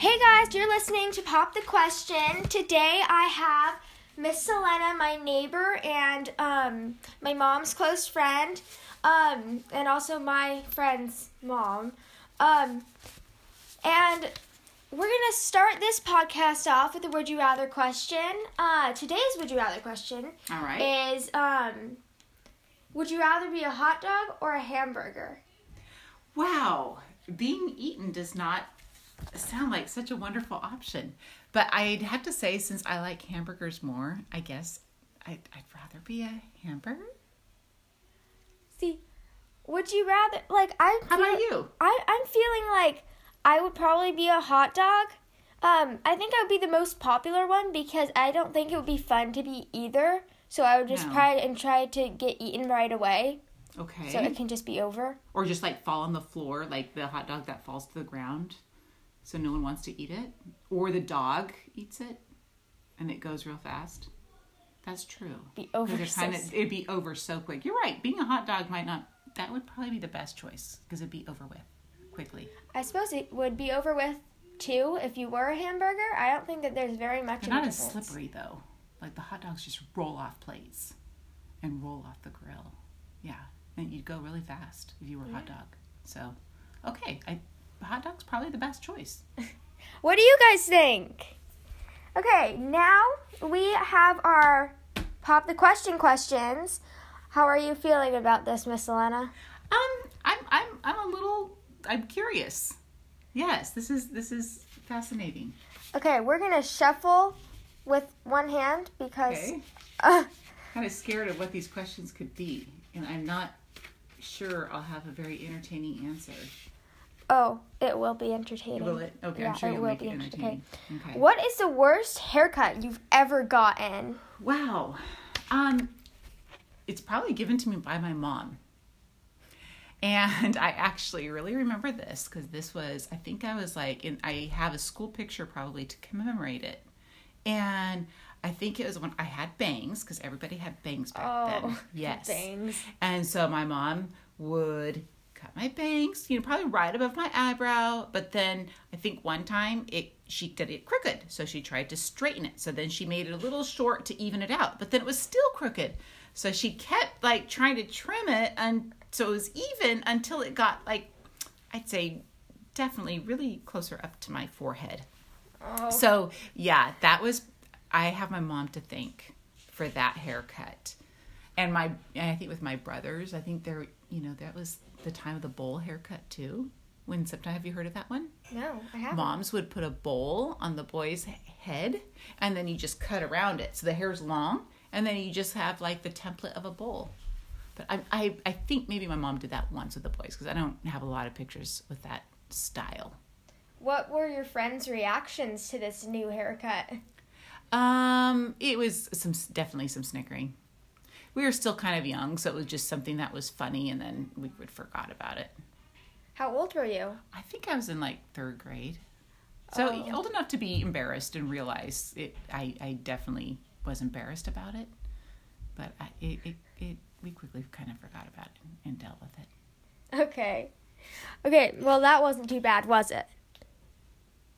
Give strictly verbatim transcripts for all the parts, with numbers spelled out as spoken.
Hey guys, you're listening to Pop the Question. Today I have Miss Selena, my neighbor, and um, my mom's close friend, um, and also my friend's mom. Um, and we're going to start this podcast off with a Would You Rather question. Uh, today's Would You Rather question All right. is, um, would you rather be a hot dog or a hamburger? Wow, being eaten does not sound like such a wonderful option, but I'd have to say, since I like hamburgers more, I guess I'd, I'd rather be a hamburger. See, would you rather, like, I'm how feel, about you? I, I'm feeling like I would probably be a hot dog. Um, I think I would be the most popular one because I don't think it would be fun to be either, so I would just no. try and try to get eaten right away. Okay. So it can just be over. Or just, like, fall on the floor, like the hot dog that falls to the ground. So no one wants to eat it, or the dog eats it, and it goes real fast. That's true. Be over so it, it'd be over so quick. You're right. Being a hot dog might not. That would probably be the best choice because it'd be over with quickly. I suppose it would be over with too if you were a hamburger. I don't think that there's very much. They're not as slippery though. Like the hot dogs just roll off plates and roll off the grill. Yeah, and you'd go really fast if you were a yeah. hot dog. So, okay, I. Hot dog's probably the best choice. What do you guys think? Okay, now we have our Pop the Question questions. How are you feeling about this, Miss Elena? Um, I'm I'm I'm a little I'm curious. Yes, this is this is fascinating. Okay, we're gonna shuffle with one hand because okay. uh, kind of scared of what these questions could be, and I'm not sure I'll have a very entertaining answer. Oh, it will be entertaining. Will it? Okay, yeah, I'm sure it you'll will make be it entertaining. entertaining. Okay. What is the worst haircut you've ever gotten? Wow. Um, it's probably given to me by my mom. And I actually really remember this because this was, I think I was like, in, I have a school picture probably to commemorate it. And I think it was when I had bangs because everybody had bangs back oh, then. Yes. Bangs. And so my mom would cut my bangs, you know, probably right above my eyebrow. But then I think one time it she did it crooked, so she tried to straighten it. So then she made it a little short to even it out, but then it was still crooked. So she kept like trying to trim it, and so it was even until it got like, I'd say, definitely really closer up to my forehead. Oh. So yeah, that was. I have my mom to thank for that haircut, and my and I think with my brothers, I think they're you know that was. the time of the bowl haircut too. When sometimes have you heard of that one? No, I haven't. Moms would put a bowl on the boy's head, and then you just cut around it so the hair's long, and then you just have like the template of a bowl. But I, I, I think maybe my mom did that once with the boys because I don't have a lot of pictures with that style. What were your friends' reactions to this new haircut? Um, it was some definitely some snickering. We were still kind of young, so it was just something that was funny, and then we would forgot about it. How old were you? I think I was in, like, third grade. So oh. old enough to be embarrassed and realize it. I, I definitely was embarrassed about it, but I, it, it, it we quickly kind of forgot about it and dealt with it. Okay. Okay, well, that wasn't too bad, was it?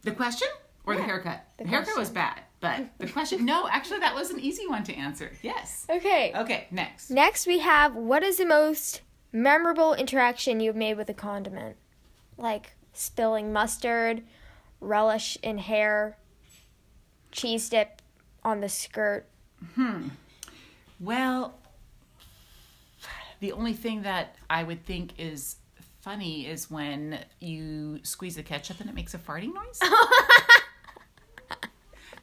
The question or yeah, the haircut? The, the haircut was bad. But the question, no, actually that was an easy one to answer. Yes. Okay. Okay, next. Next we have, what is the most memorable interaction you've made with a condiment? Like spilling mustard, relish in hair, cheese dip on the skirt. Hmm. Well, the only thing that I would think is funny is when you squeeze the ketchup and it makes a farting noise.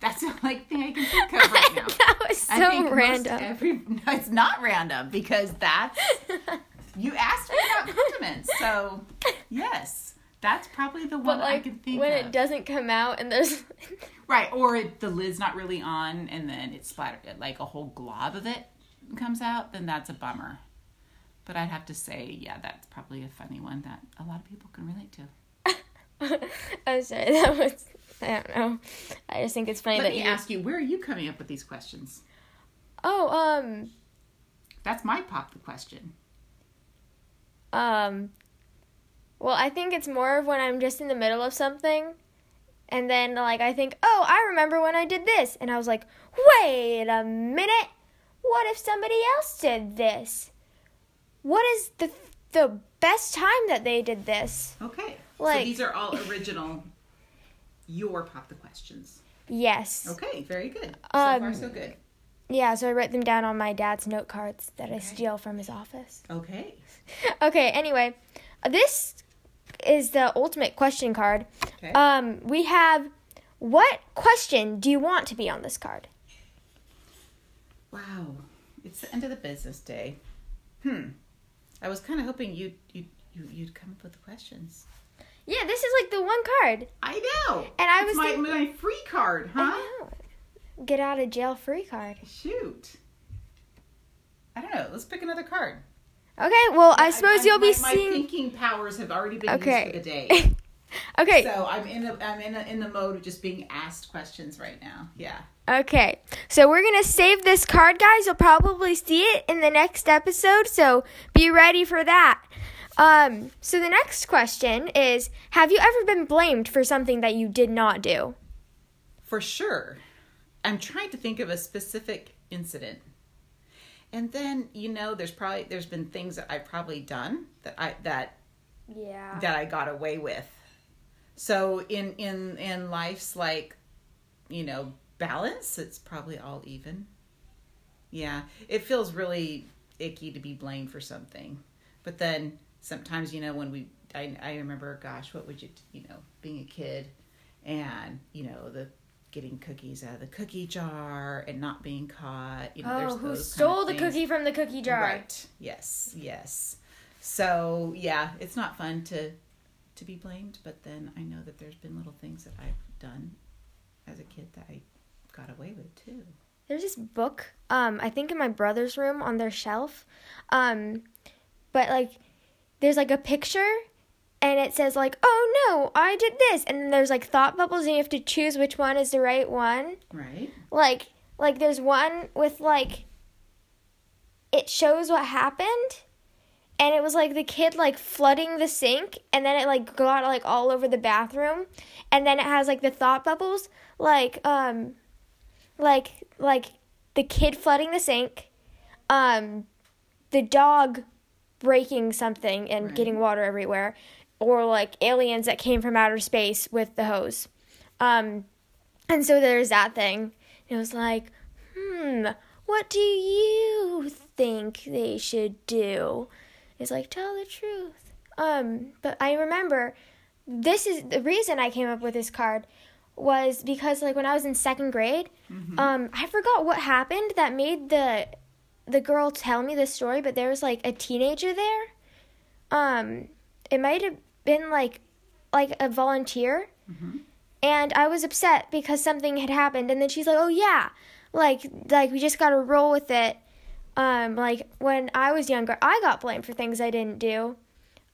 That's the only thing I can think of right now. That was so I think random. Every, no, it's not random because that's, you asked me about condiments. So, yes, that's probably the one like, I can think when of. When it doesn't come out and there's... Right, or it, the lid's not really on and then it splattered, it, like a whole glob of it comes out, then that's a bummer. But I'd have to say, yeah, that's probably a funny one that a lot of people can relate to. I'm sorry, that was... I don't know. I just think it's funny. Let that me you... ask you, where are you coming up with these questions? Oh, um, that's my pop the question. Um, well, I think it's more of when I'm just in the middle of something, And then, like, I think, oh, I remember when I did this. And I was like, wait a minute. What if somebody else did this? What is the the best time that they did this? Okay. Like, so these are all original, your Pop the Questions. Yes. Okay, very good. So um, far, so good. Yeah, so I wrote them down on my dad's note cards that okay. I steal from his office. Okay. Okay, anyway, this is the ultimate question card. Okay. Um, we have, what question do you want to be on this card? Wow, it's the end of the business day. Hmm. I was kind of hoping you'd, you'd, you'd come up with the questions. Yeah, this is like the one card. I know. And I it's was my, thinking, my free card, huh? I know. Get out of jail free card. Shoot. I don't know. Let's pick another card. Okay, well, I, I suppose I, you'll my, be my seeing... My thinking powers have already been okay. used for the day. Okay. So I'm in the I'm in a, in the mode of just being asked questions right now. Yeah. Okay. So we're gonna save this card, guys. You'll probably see it in the next episode. So be ready for that. Um. So the next question is: have you ever been blamed for something that you did not do? For sure. I'm trying to think of a specific incident. And then you know, there's probably there's been things that I've probably done that I that. Yeah. That I got away with. So in, in in life's, like, you know, balance, it's probably all even. Yeah. It feels really icky to be blamed for something. But then sometimes, you know, when we, I, I remember, gosh, what would you, you know, being a kid and, you know, the getting cookies out of the cookie jar and not being caught. You know, oh, there's who those stole kind of the things. Cookie from the cookie jar. Right. Yes. Yes. So, yeah, it's not fun to... to be blamed, but then I know that there's been little things that I've done as a kid that I got away with too. There's this book, um, I think in my brother's room on their shelf, um, but like there's like a picture and it says like, oh no, I did this, and then there's like thought bubbles and you have to choose which one is the right one. Right. Like like there's one with like it shows what happened. And it was, like, the kid, like, flooding the sink, and then it, like, got, like, all over the bathroom. And then it has, like, the thought bubbles, like, um, like, like, the kid flooding the sink, um, the dog breaking something and right. getting water everywhere, or, like, aliens that came from outer space with the hose. Um, and so there's that thing. It was like, hmm, what do you think they should do? Is like, tell the truth. Um, but I remember, this is the reason I came up with this card was because, like, when I was in second grade, mm-hmm. um, I forgot what happened that made the the girl tell me this story, but there was, like, a teenager there. Um, it might have been, like, like a volunteer. Mm-hmm. And I was upset because something had happened. And then she's like, oh, yeah, like, like we just got to roll with it. Um, like, when I was younger, I got blamed for things I didn't do.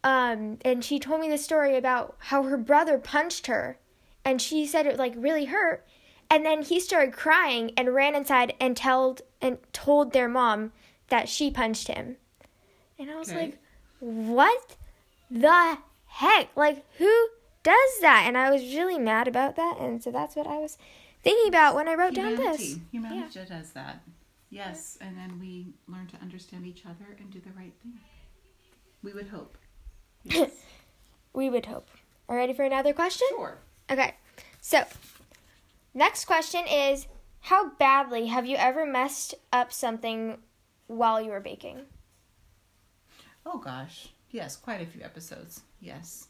Um, and she told me this story about how her brother punched her. And she said it, like, really hurt. And then he started crying and ran inside and told, and told their mom that she punched him. And I was okay. like, what the heck? Like, who does that? And I was really mad about that. And so that's what I was thinking about when I wrote Humanity. down this. Humanity yeah. does that. Yes, and then we learn to understand each other and do the right thing. We would hope. Yes. We would hope. Are you ready for another question? Sure. Okay, so next question is, how badly have you ever messed up something while you were baking? Oh, gosh. Yes, quite a few episodes. Yes.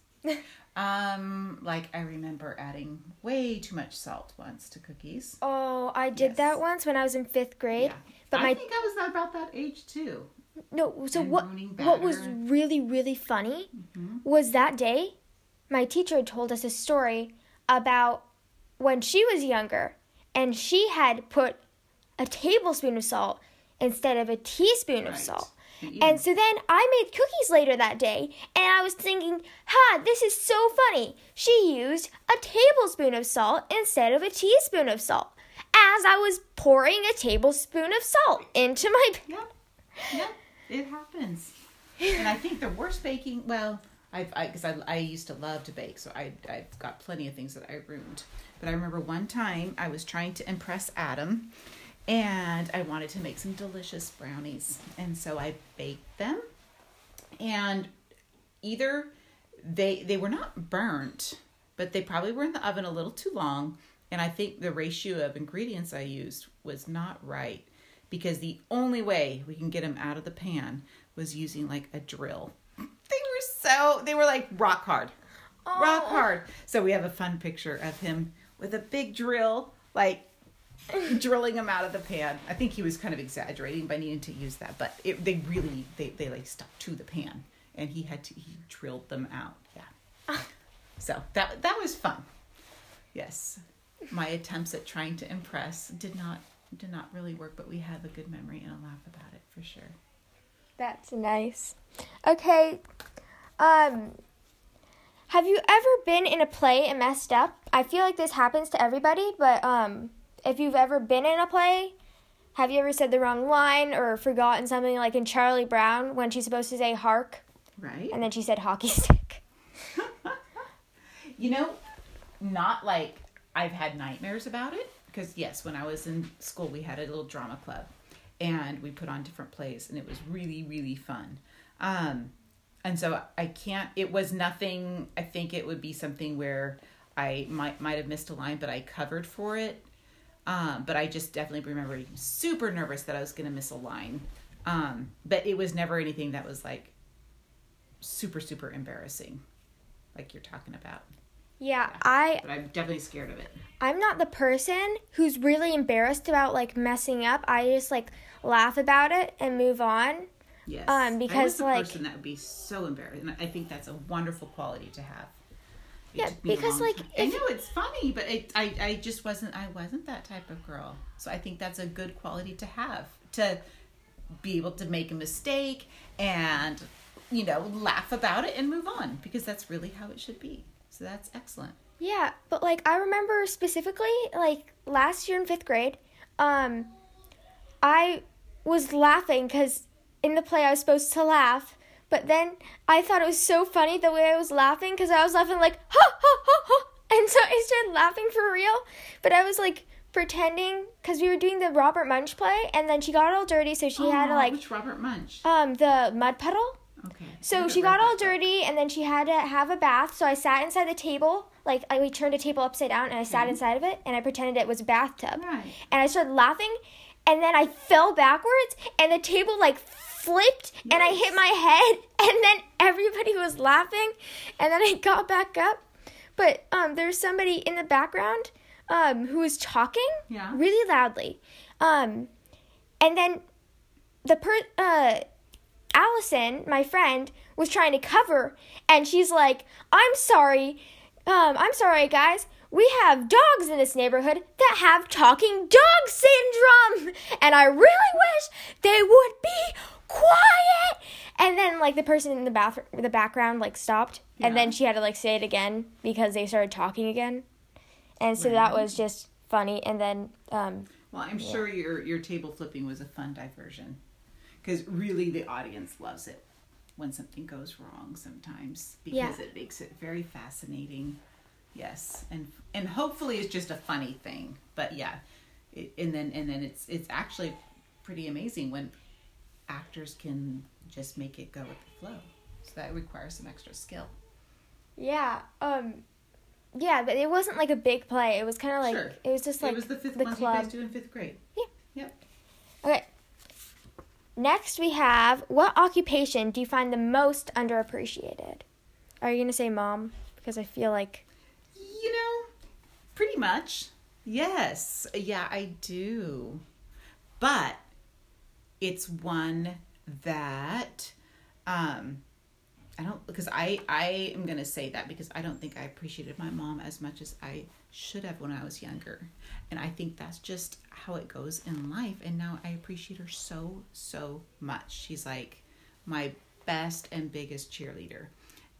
um, like, I remember adding way too much salt once to cookies. Oh, I did yes. that once when I was in fifth grade. Yeah. But I my... think I was about that age, too. No, so and what what was really, really funny mm-hmm. was that day, my teacher told us a story about when she was younger, and she had put a tablespoon of salt instead of a teaspoon right. of salt. Yeah. And so then I made cookies later that day, and I was thinking, ha, this is so funny. She used a tablespoon of salt instead of a teaspoon of salt, as I was pouring a tablespoon of salt into my... Yep, yep, it happens. And I think the worst baking, well, I've I because I, I used to love to bake, so I I've got plenty of things that I ruined. But I remember one time I was trying to impress Adam, and I wanted to make some delicious brownies, and so I baked them, and either they they were not burnt, but they probably were in the oven a little too long, and I think the ratio of ingredients I used was not right, because the only way we can get them out of the pan was using like a drill. They were so, they were like rock hard, oh. rock hard. So we have a fun picture of him with a big drill, like drilling them out of the pan. I think he was kind of exaggerating by needing to use that, but it, they really, they, they like stuck to the pan, and he had to, he drilled them out. Yeah. So that, that was fun. Yes. My attempts at trying to impress did not, did not really work, but we have a good memory and a laugh about it for sure. That's nice. Okay, um, have you ever been in a play and messed up? I feel like this happens to everybody, but um, if you've ever been in a play, have you ever said the wrong line or forgotten something, like in Charlie Brown when she's supposed to say hark? Right. And then she said hockey stick. You know, not like I've had nightmares about it, because yes, when I was in school, we had a little drama club. And we put on different plays, and it was really, really fun. Um, and so I can't, it was nothing, I think it would be something where I might might have missed a line, but I covered for it. Um, but I just definitely remember being super nervous that I was going to miss a line. Um, but it was never anything that was like super, super embarrassing, like you're talking about. Yeah, yeah, I... But I'm definitely scared of it. I'm not the person who's really embarrassed about, like, messing up. I just, like, laugh about it and move on. Yes. Um, because, I was the like, person that would be so embarrassed. And I think that's a wonderful quality to have. It yeah, because, like... If, I know, it's funny, but it, I, I just wasn't... I wasn't that type of girl. So I think that's a good quality to have. To be able to make a mistake and, you know, laugh about it and move on. Because that's really how it should be. So that's excellent. Yeah, but, like, I remember specifically, like, last year in fifth grade, um, I was laughing because in the play I was supposed to laugh, but then I thought it was so funny the way I was laughing, because I was laughing like, ha, ha, ha, ha, and so I started laughing for real, but I was, like, pretending, because we were doing the Robert Munsch play, and then she got all dirty, so she oh, had to, like... Which Robert Munsch? Um, the mud puddle. Okay. So she got all dirty, and then she had to have a bath, so I sat inside the table, like, I, we turned a table upside down, and I sat inside of it, and I pretended it was a bathtub. Right. And I started laughing, and then I fell backwards, and the table, like, flipped, yes. And I hit my head, and then everybody was laughing, and then I got back up, but um, there was somebody in the background um, who was talking yeah. really loudly, um, and then the per... Uh, Allison, my friend, was trying to cover, and she's like, I'm sorry, um, I'm sorry, guys, we have dogs in this neighborhood that have talking dog syndrome, and I really wish they would be quiet, and then, like, the person in the bathroom, the background, like, stopped, yeah. And then she had to, like, say it again, because they started talking again, and so right. That was just funny, and then, um, well, I'm yeah. sure your, your table flipping was a fun diversion. Because really the audience loves it when something goes wrong sometimes. Because yeah. It makes it very fascinating. Yes. And and hopefully it's just a funny thing. But yeah. It, and then and then it's it's actually pretty amazing when actors can just make it go with the flow. So that requires some extra skill. Yeah. Um, yeah, but it wasn't like a big play. It was kind of like... Sure. It was just like It was the fifth one you guys do in fifth grade. Yeah. Yep. Okay. Next we have, what occupation do you find the most underappreciated? Are you going to say mom? Because I feel like... You know, pretty much. Yes. Yeah, I do. But it's one that, um, I don't, because I, I am going to say that because I don't think I appreciated my mom as much as I should have when I was younger. And I think that's just how it goes in life. And now I appreciate her so, so much. She's like my best and biggest cheerleader.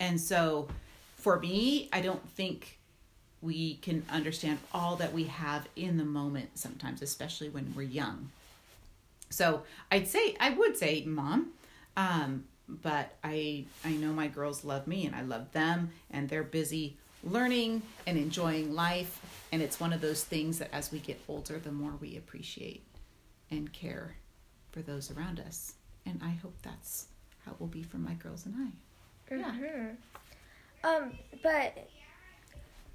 And so for me, I don't think we can understand all that we have in the moment sometimes, especially when we're young. So I'd say, I would say mom, um, but I I know my girls love me and I love them, and they're busy learning and enjoying life. And it's one of those things that as we get older, the more we appreciate and care for those around us. And I hope that's how it will be for my girls and I. Mm-hmm. Yeah. Um, but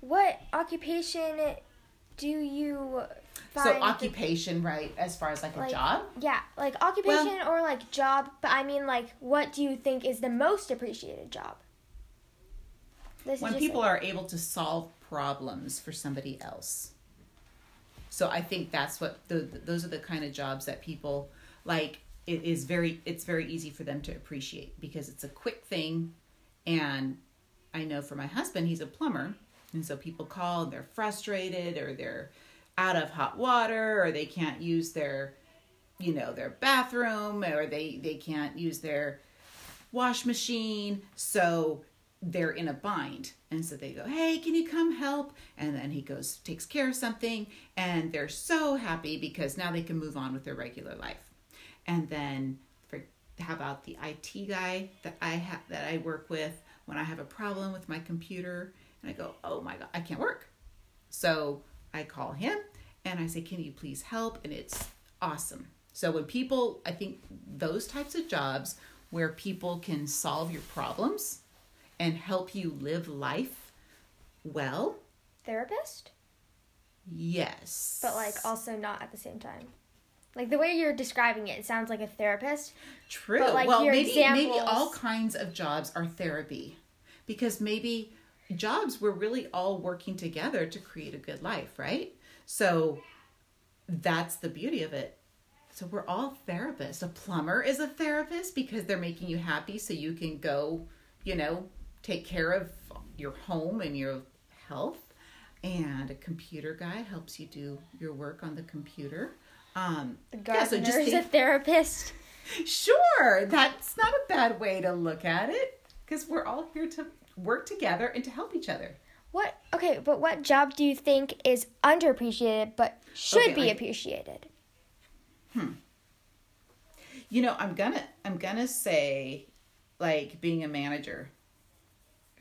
what occupation do you find? So occupation, the, right, as far as like, like a job? Yeah, like occupation well, or like job, but I mean like what do you think is the most appreciated job? This when people like, are able to solve problems for somebody else. So I think that's what, the, the, those are the kind of jobs that people, like it is very, it's very easy for them to appreciate because it's a quick thing. And I know for my husband, he's a plumber. And so people call and they're frustrated or they're out of hot water or they can't use their, you know, their bathroom or they, they can't use their wash machine. So they're in a bind. And so they go, hey, can you come help? And then he goes, takes care of something. And they're so happy because now they can move on with their regular life. And then for, how about the I T guy that I have, that I work with when I have a problem with my computer? And I go, oh my God, I can't work. So I call him and I say, can you please help? And it's awesome. So when people, I think those types of jobs where people can solve your problems and help you live life well. Therapist? Yes. But like also not at the same time. Like the way you're describing it, it sounds like a therapist. True. But like well, your maybe examples... maybe all kinds of jobs are therapy because maybe jobs we're really all working together to create a good life, right? So that's the beauty of it. So we're all therapists. A plumber is a therapist because they're making you happy so you can go, you know, take care of your home and your health. And a computer guy helps you do your work on the computer. Um, the gardener yeah, so just is think, a therapist. Sure, that's not a bad way to look at it because we're all here to work together and to help each other. What? Okay, but what job do you think is underappreciated but should okay, be like, appreciated? Hmm. You know, I'm gonna I'm gonna say, like being a manager.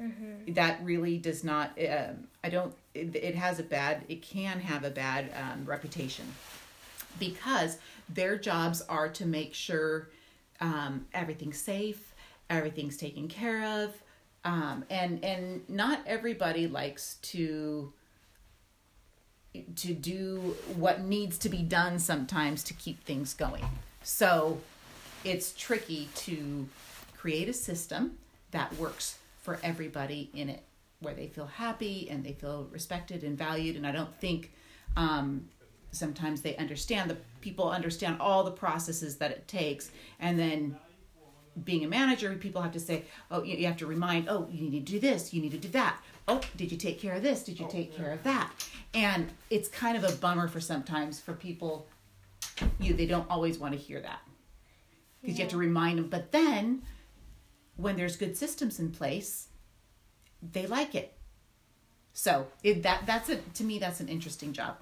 Mm-hmm. That really does not. Um, I don't. It, it has a bad. It can have a bad um, reputation because their jobs are to make sure um, everything's safe, everything's taken care of. Um, and, and not everybody likes to, to do what needs to be done sometimes to keep things going. So it's tricky to create a system that works for everybody in it, where they feel happy and they feel respected and valued. And I don't think, um, sometimes they understand the people understand all the processes that it takes. And then being a manager, people have to say, oh, you have to remind, oh, you need to do this, you need to do that. Oh, did you take care of this? Did you oh, take yeah. care of that? And it's kind of a bummer for sometimes for people, you they don't always want to hear that because yeah. you have to remind them. But then when there's good systems in place, they like it. So it, that that's a, to me, that's an interesting job.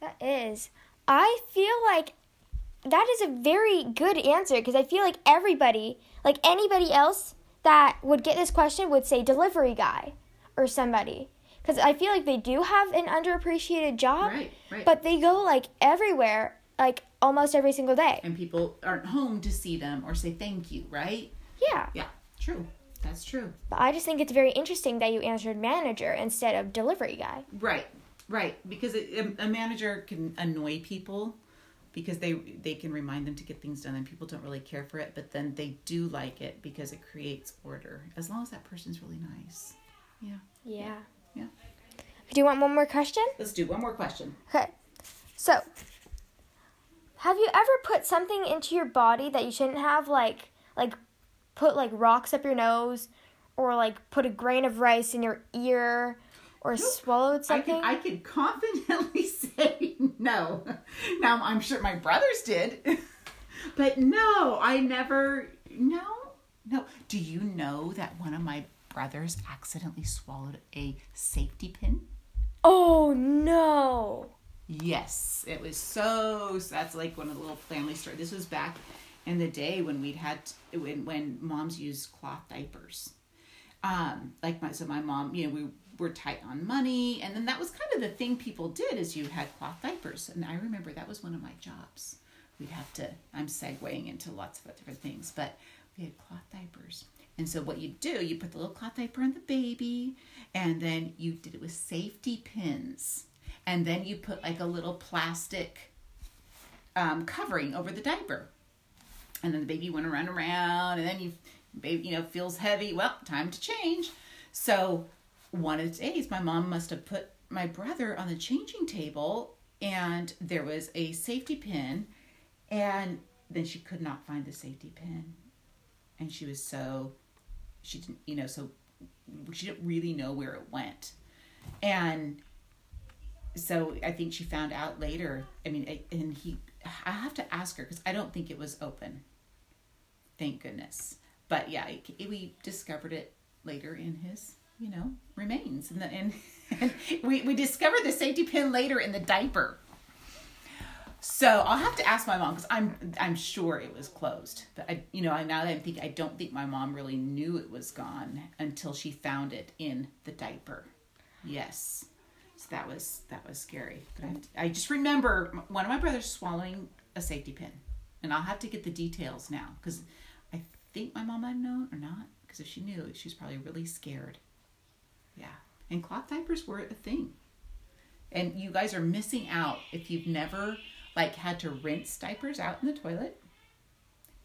That is. I feel like that is a very good answer because I feel like everybody, like anybody else that would get this question would say delivery guy or somebody. Because I feel like they do have an underappreciated job, right, right. but they go like everywhere, like almost every single day. And people aren't home to see them or say thank you, right? Yeah. Yeah, true. That's true. But I just think it's very interesting that you answered manager instead of delivery guy. Right, right. Because it, a manager can annoy people. Because they they can remind them to get things done and people don't really care for it, but then they do like it because it creates order. As long as that person's really nice. Yeah. Yeah. Yeah. Do you want one more question? Let's do one more question. Okay. So, have you ever put something into your body that you shouldn't have, like like put like rocks up your nose or like put a grain of rice in your ear? Or nope. swallowed something? I can, I can confidently say no. Now, I'm sure my brothers did. But no, I never, no, no. Do you know that one of my brothers accidentally swallowed a safety pin? Oh, no. Yes. It was so, that's like one of the little family stories. This was back in the day when we'd had, to, when, when moms used cloth diapers. Um, like my, so my mom, you know, we were tight on money. And then that was kind of the thing people did, is you had cloth diapers. And I remember that was one of my jobs. We'd have to, I'm segueing into lots of different things, but we had cloth diapers. And so what you do, you put the little cloth diaper on the baby, and then you did it with safety pins. And then you put like a little plastic um, covering over the diaper. And then the baby went around and around, and then you, baby, you know, feels heavy. Well, time to change. So one of the days, my mom must have put my brother on the changing table, and there was a safety pin, and then she could not find the safety pin. And she was so, she didn't, you know, so she didn't really know where it went. And so I think she found out later. I mean, and he, I have to ask her because I don't think it was open. Thank goodness. But yeah, it, it, we discovered it later in his, you know, remains. And, the, and, and we, we discovered the safety pin later in the diaper. So I'll have to ask my mom, because I'm I'm sure it was closed. But I, you know, I now that I'm thinking, I don't think my mom really knew it was gone until she found it in the diaper. Yes, so that was that was scary. But I, I just remember one of my brothers swallowing a safety pin, and I'll have to get the details now, because I think my mom might have known or not. Because if she knew, she's probably really scared. Yeah, and cloth diapers were a thing, and you guys are missing out if you've never. Like had to rinse diapers out in the toilet,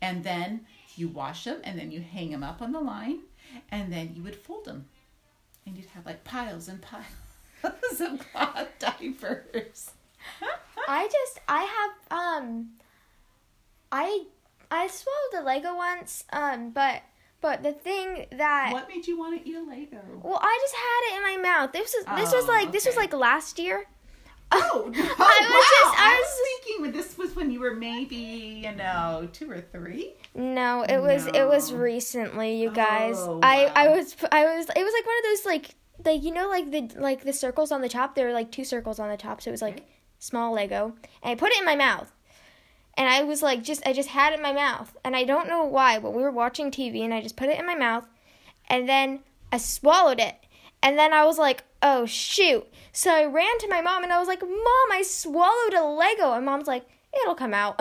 and then you wash them, and then you hang them up on the line, and then you would fold them, and you'd have like piles and piles of cloth diapers. I just, I have, um, I, I swallowed a Lego once, um, but, but the thing that... What made you want to eat a Lego? Well, I just had it in my mouth. This was, oh, this was like, okay. This was like last year. Oh, oh, I was, wow. just, I, I was was thinking this was when you were maybe, you know, two or three? No, it no. was it was recently, you guys. Oh, wow. I, I was I was it was like one of those like like you know like the like the circles on the top, there were like two circles on the top, so it was like okay. Small Lego. And I put it in my mouth. And I was like just I just had it in my mouth. And I don't know why, but we were watching T V and I just put it in my mouth, and then I swallowed it. And then I was like, oh, shoot. So I ran to my mom, and I was like, Mom, I swallowed a Lego. And Mom's like, it'll come out.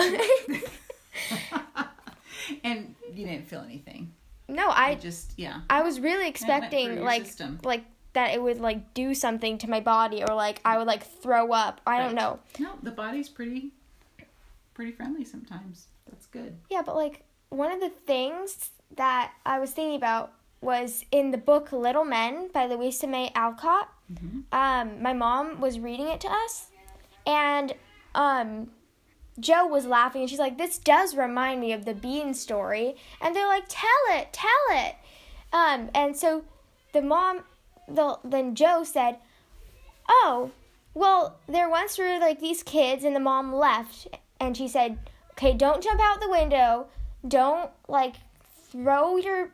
And you didn't feel anything. No, I, I just, yeah. I was really expecting, like, system. like that it would, like, do something to my body, or, like, I would, like, throw up. I right. don't know. No, the body's pretty, pretty friendly sometimes. That's good. Yeah, but, like, one of the things that I was thinking about was in the book Little Men by Louisa May Alcott. Mm-hmm. Um, my mom was reading it to us, and um, Joe was laughing, and she's like, this does remind me of the bean story. And they're like, tell it, tell it. Um, and so the mom, the then Joe said, oh, well, there once were like these kids, and the mom left. And she said, okay, don't jump out the window. Don't like throw your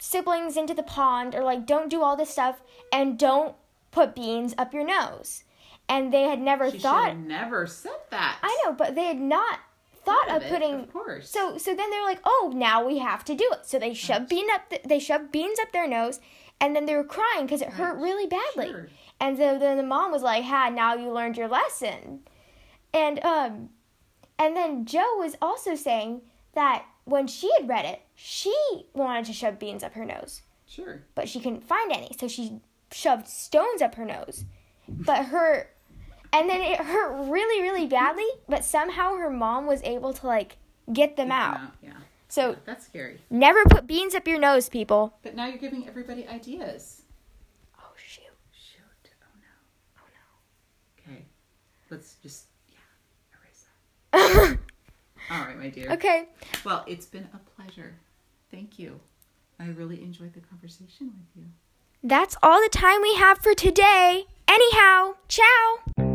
siblings into the pond, or like don't do all this stuff, and don't put beans up your nose. And they had never she thought never said that. I know, but they had not thought of, of it, putting of course. So so then they're like, oh, now we have to do it. So they shoved oh, bean up the, they shoved beans up their nose, and then they were crying because it hurt really badly. Sure. And so then the mom was like, ha, now you learned your lesson. And um and then Joe was also saying that when she had read it, she wanted to shove beans up her nose. Sure. But she couldn't find any, so she shoved stones up her nose. But her... And then it hurt really, really badly, but somehow her mom was able to, like, get them get out. Them out. Yeah. So... Yeah, that's scary. Never put beans up your nose, people. But now you're giving everybody ideas. Oh, shoot. Shoot. Oh, no. Oh, no. Okay. Let's just... Yeah. Erase that. All right, my dear. Okay. Well, it's been a pleasure. Thank you. I really enjoyed the conversation with you. That's all the time we have for today. Anyhow, ciao.